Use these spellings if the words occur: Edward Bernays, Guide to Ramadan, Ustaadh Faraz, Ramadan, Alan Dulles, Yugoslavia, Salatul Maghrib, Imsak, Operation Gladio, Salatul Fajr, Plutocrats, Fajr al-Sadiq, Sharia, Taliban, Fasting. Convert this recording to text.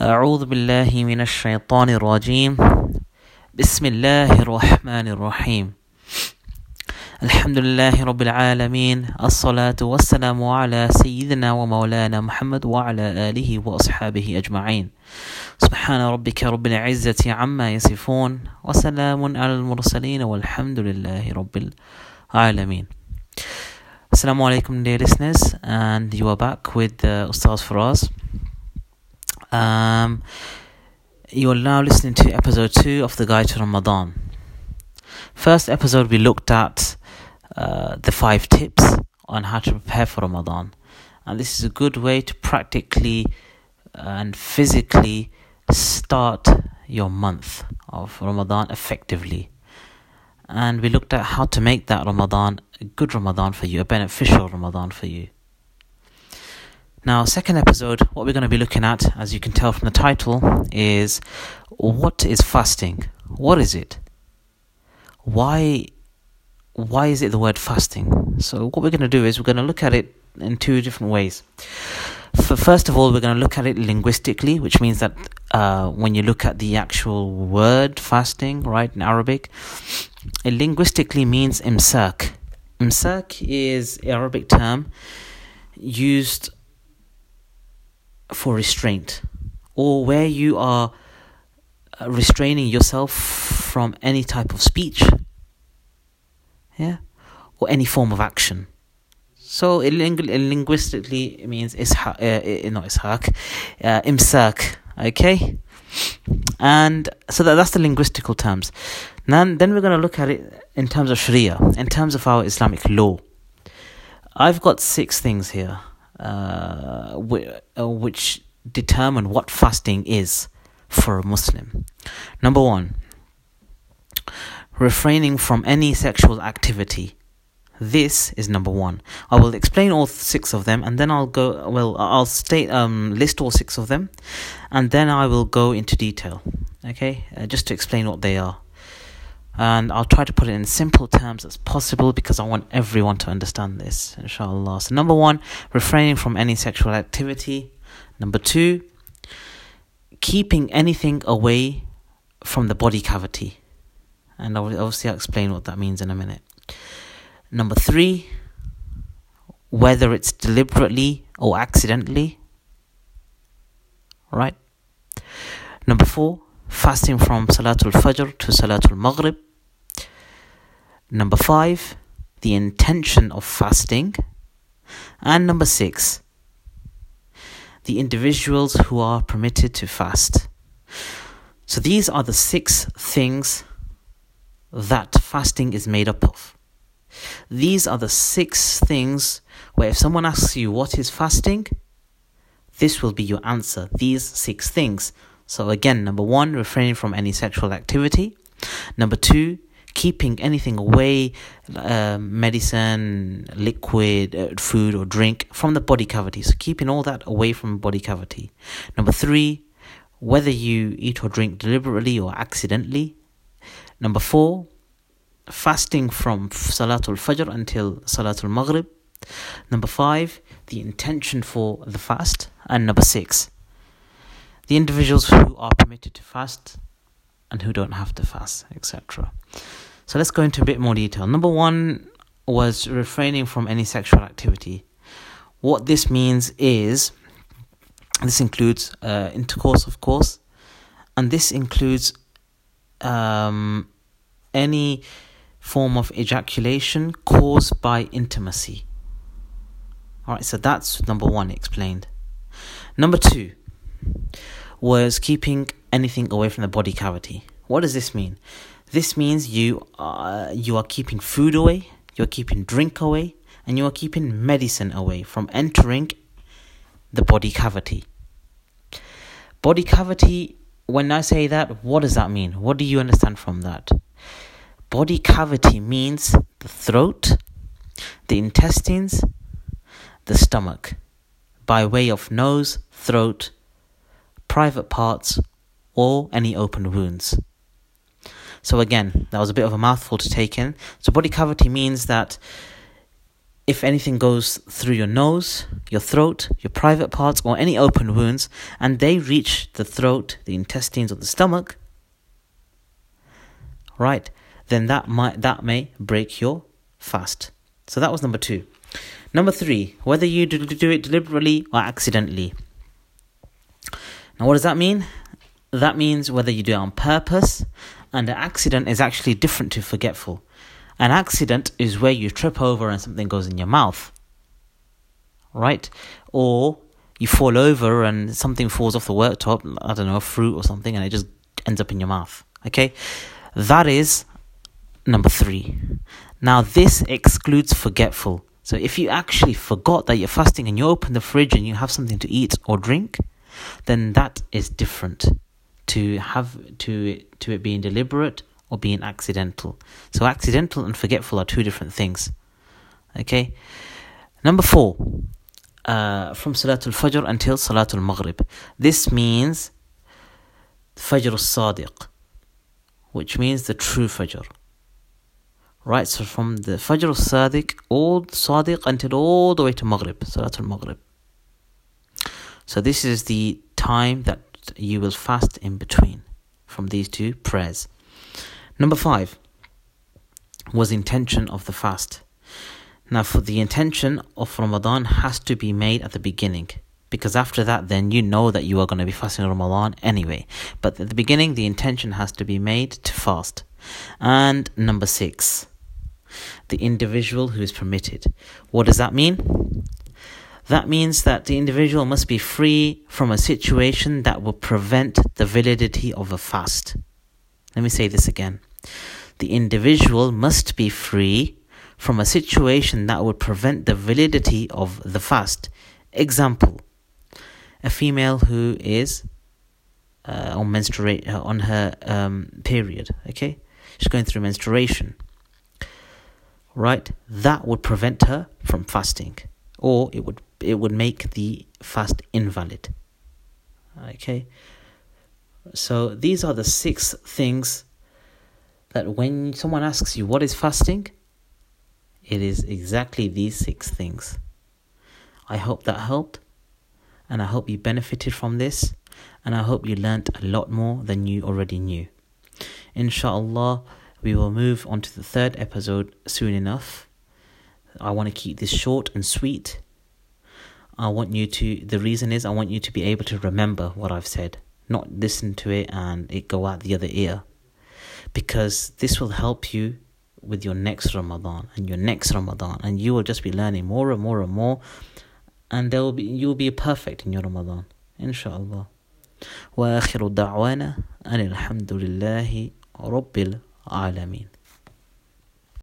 أعوذ بالله من الشيطان الرجيم. بسم الله الرحمن الرحيم. الحمد لله رب العالمين، الصلاة والسلام على سيدنا ومولانا محمد وعلى آله وأصحابه أجمعين. سبحان ربك رب العزة عما يصفون، وسلام على المرسلين، والحمد لله رب العالمين. Assalamu alaikum, dear listeners, and you are back with Ustaadh Faraz. You are now listening to episode 2 of the Guide to Ramadan. First episode we looked at the 5 tips on how to prepare for Ramadan, and this is a good way to practically and physically start your month of Ramadan effectively. And we looked at how to make that Ramadan a good Ramadan for you, a beneficial Ramadan for you. Now, second episode, what we're going to be looking at, as you can tell from the title, is what is fasting? What is it? Why is it the word fasting? So what we're going to do is we're going to look at it in 2 different ways. First of all, we're going to look at it linguistically, which means that when you look at the actual word fasting, right, in Arabic, it linguistically means Imsak. Imsak is an Arabic term used for restraint, or where you are restraining yourself from any type of speech, or any form of action. So it linguistically means Imsak, okay? And so that's the linguistical terms. Then we're going to look at it in terms of Sharia, in terms of our Islamic law. I've got 6 things here which determine what fasting is for a Muslim. Number 1, refraining from any sexual activity. This is number 1. I will explain all 6 of them, and then I'll list all 6 of them, and then I will go into detail, okay, just to explain what they are. And I'll try to put it in simple terms as possible, because I want everyone to understand this, inshallah. So number 1, refraining from any sexual activity. Number 2, keeping anything away from the body cavity. And obviously I'll explain what that means in a minute. Number 3, whether it's deliberately or accidentally. Right. Number 4, fasting from Salatul Fajr to Salatul Maghrib. Number 5, the intention of fasting. And number 6, the individuals who are permitted to fast. So these are the 6 things that fasting is made up of. These are the 6 things where if someone asks you what is fasting, this will be your answer, these 6 things. So again, number 1, refraining from any sexual activity. Number 2, keeping anything away, medicine, liquid, food or drink, from the body cavity. So keeping all that away from body cavity. Number 3, whether you eat or drink deliberately or accidentally. Number 4, fasting from Salatul Fajr until Salatul Maghrib. Number 5, the intention for the fast. And number 6, the individuals who are permitted to fast and who don't have to fast, etc. So let's go into a bit more detail. Number 1 was refraining from any sexual activity. What this means is, this includes intercourse, of course, and this includes any form of ejaculation caused by intimacy. Alright, so that's number 1 explained. Number 2 was keeping anything away from the body cavity. What does this mean? This means you are keeping food away, you are keeping drink away, and you are keeping medicine away from entering the body cavity. Body cavity, when I say that, what does that mean? What do you understand from that? Body cavity means the throat, the intestines, the stomach, by way of nose, throat, private parts, or any open wounds. So again, that was a bit of a mouthful to take in. So body cavity means that If anything goes through your nose, your throat, your private parts, or any open wounds, and they reach the throat, the intestines, or the stomach, right, then that may break your fast. So that was number 2. Number 3, whether you do it deliberately or accidentally. Now, what does that mean? That means whether you do it on purpose, and an accident is actually different to forgetful. An accident is where you trip over and something goes in your mouth, right? Or you fall over and something falls off the worktop, I don't know, a fruit or something, and it just ends up in your mouth, okay? That is number 3. Now, this excludes forgetful. So if you actually forgot that you're fasting and you open the fridge and you have something to eat or drink, then that is different to it being deliberate or being accidental. So accidental and forgetful are two different things. Okay. Number 4, from Salatul Fajr until Salatul Maghrib. This means Fajr al-Sadiq, which means the true Fajr. Right, so from the Fajr al-Sadiq, all Sadiq until all the way to Maghrib, Salatul Maghrib. So this is the time that you will fast in between from these two prayers. Number 5 was intention of the fast. Now, for the intention of Ramadan has to be made at the beginning, because after that, then you know that you are going to be fasting Ramadan anyway. But at the beginning, the intention has to be made to fast. And number 6, the individual who is permitted. What does that mean? That means that the individual must be free from a situation that will prevent the validity of a fast. Let me say this again. The individual must be free from a situation that would prevent the validity of the fast. Example, a female who is on her period, okay? She's going through menstruation, right? That would prevent her from fasting, or it would make the fast invalid. Okay, so these are the 6 things that when someone asks you what is fasting, it is exactly these 6 things. I hope that helped, and I hope you benefited from this, and I hope you learnt a lot more than you already knew. Inshallah, we will move on to the 3rd episode soon enough. I want to keep this short and sweet. The reason is I want you to be able to remember what I've said, not listen to it and it go out the other ear, because this will help you with your next Ramadan, and you will just be learning more and more and more, and you will be perfect in your Ramadan, inshallah. وآخر دعوانا أن الحمد لله رب العالمين.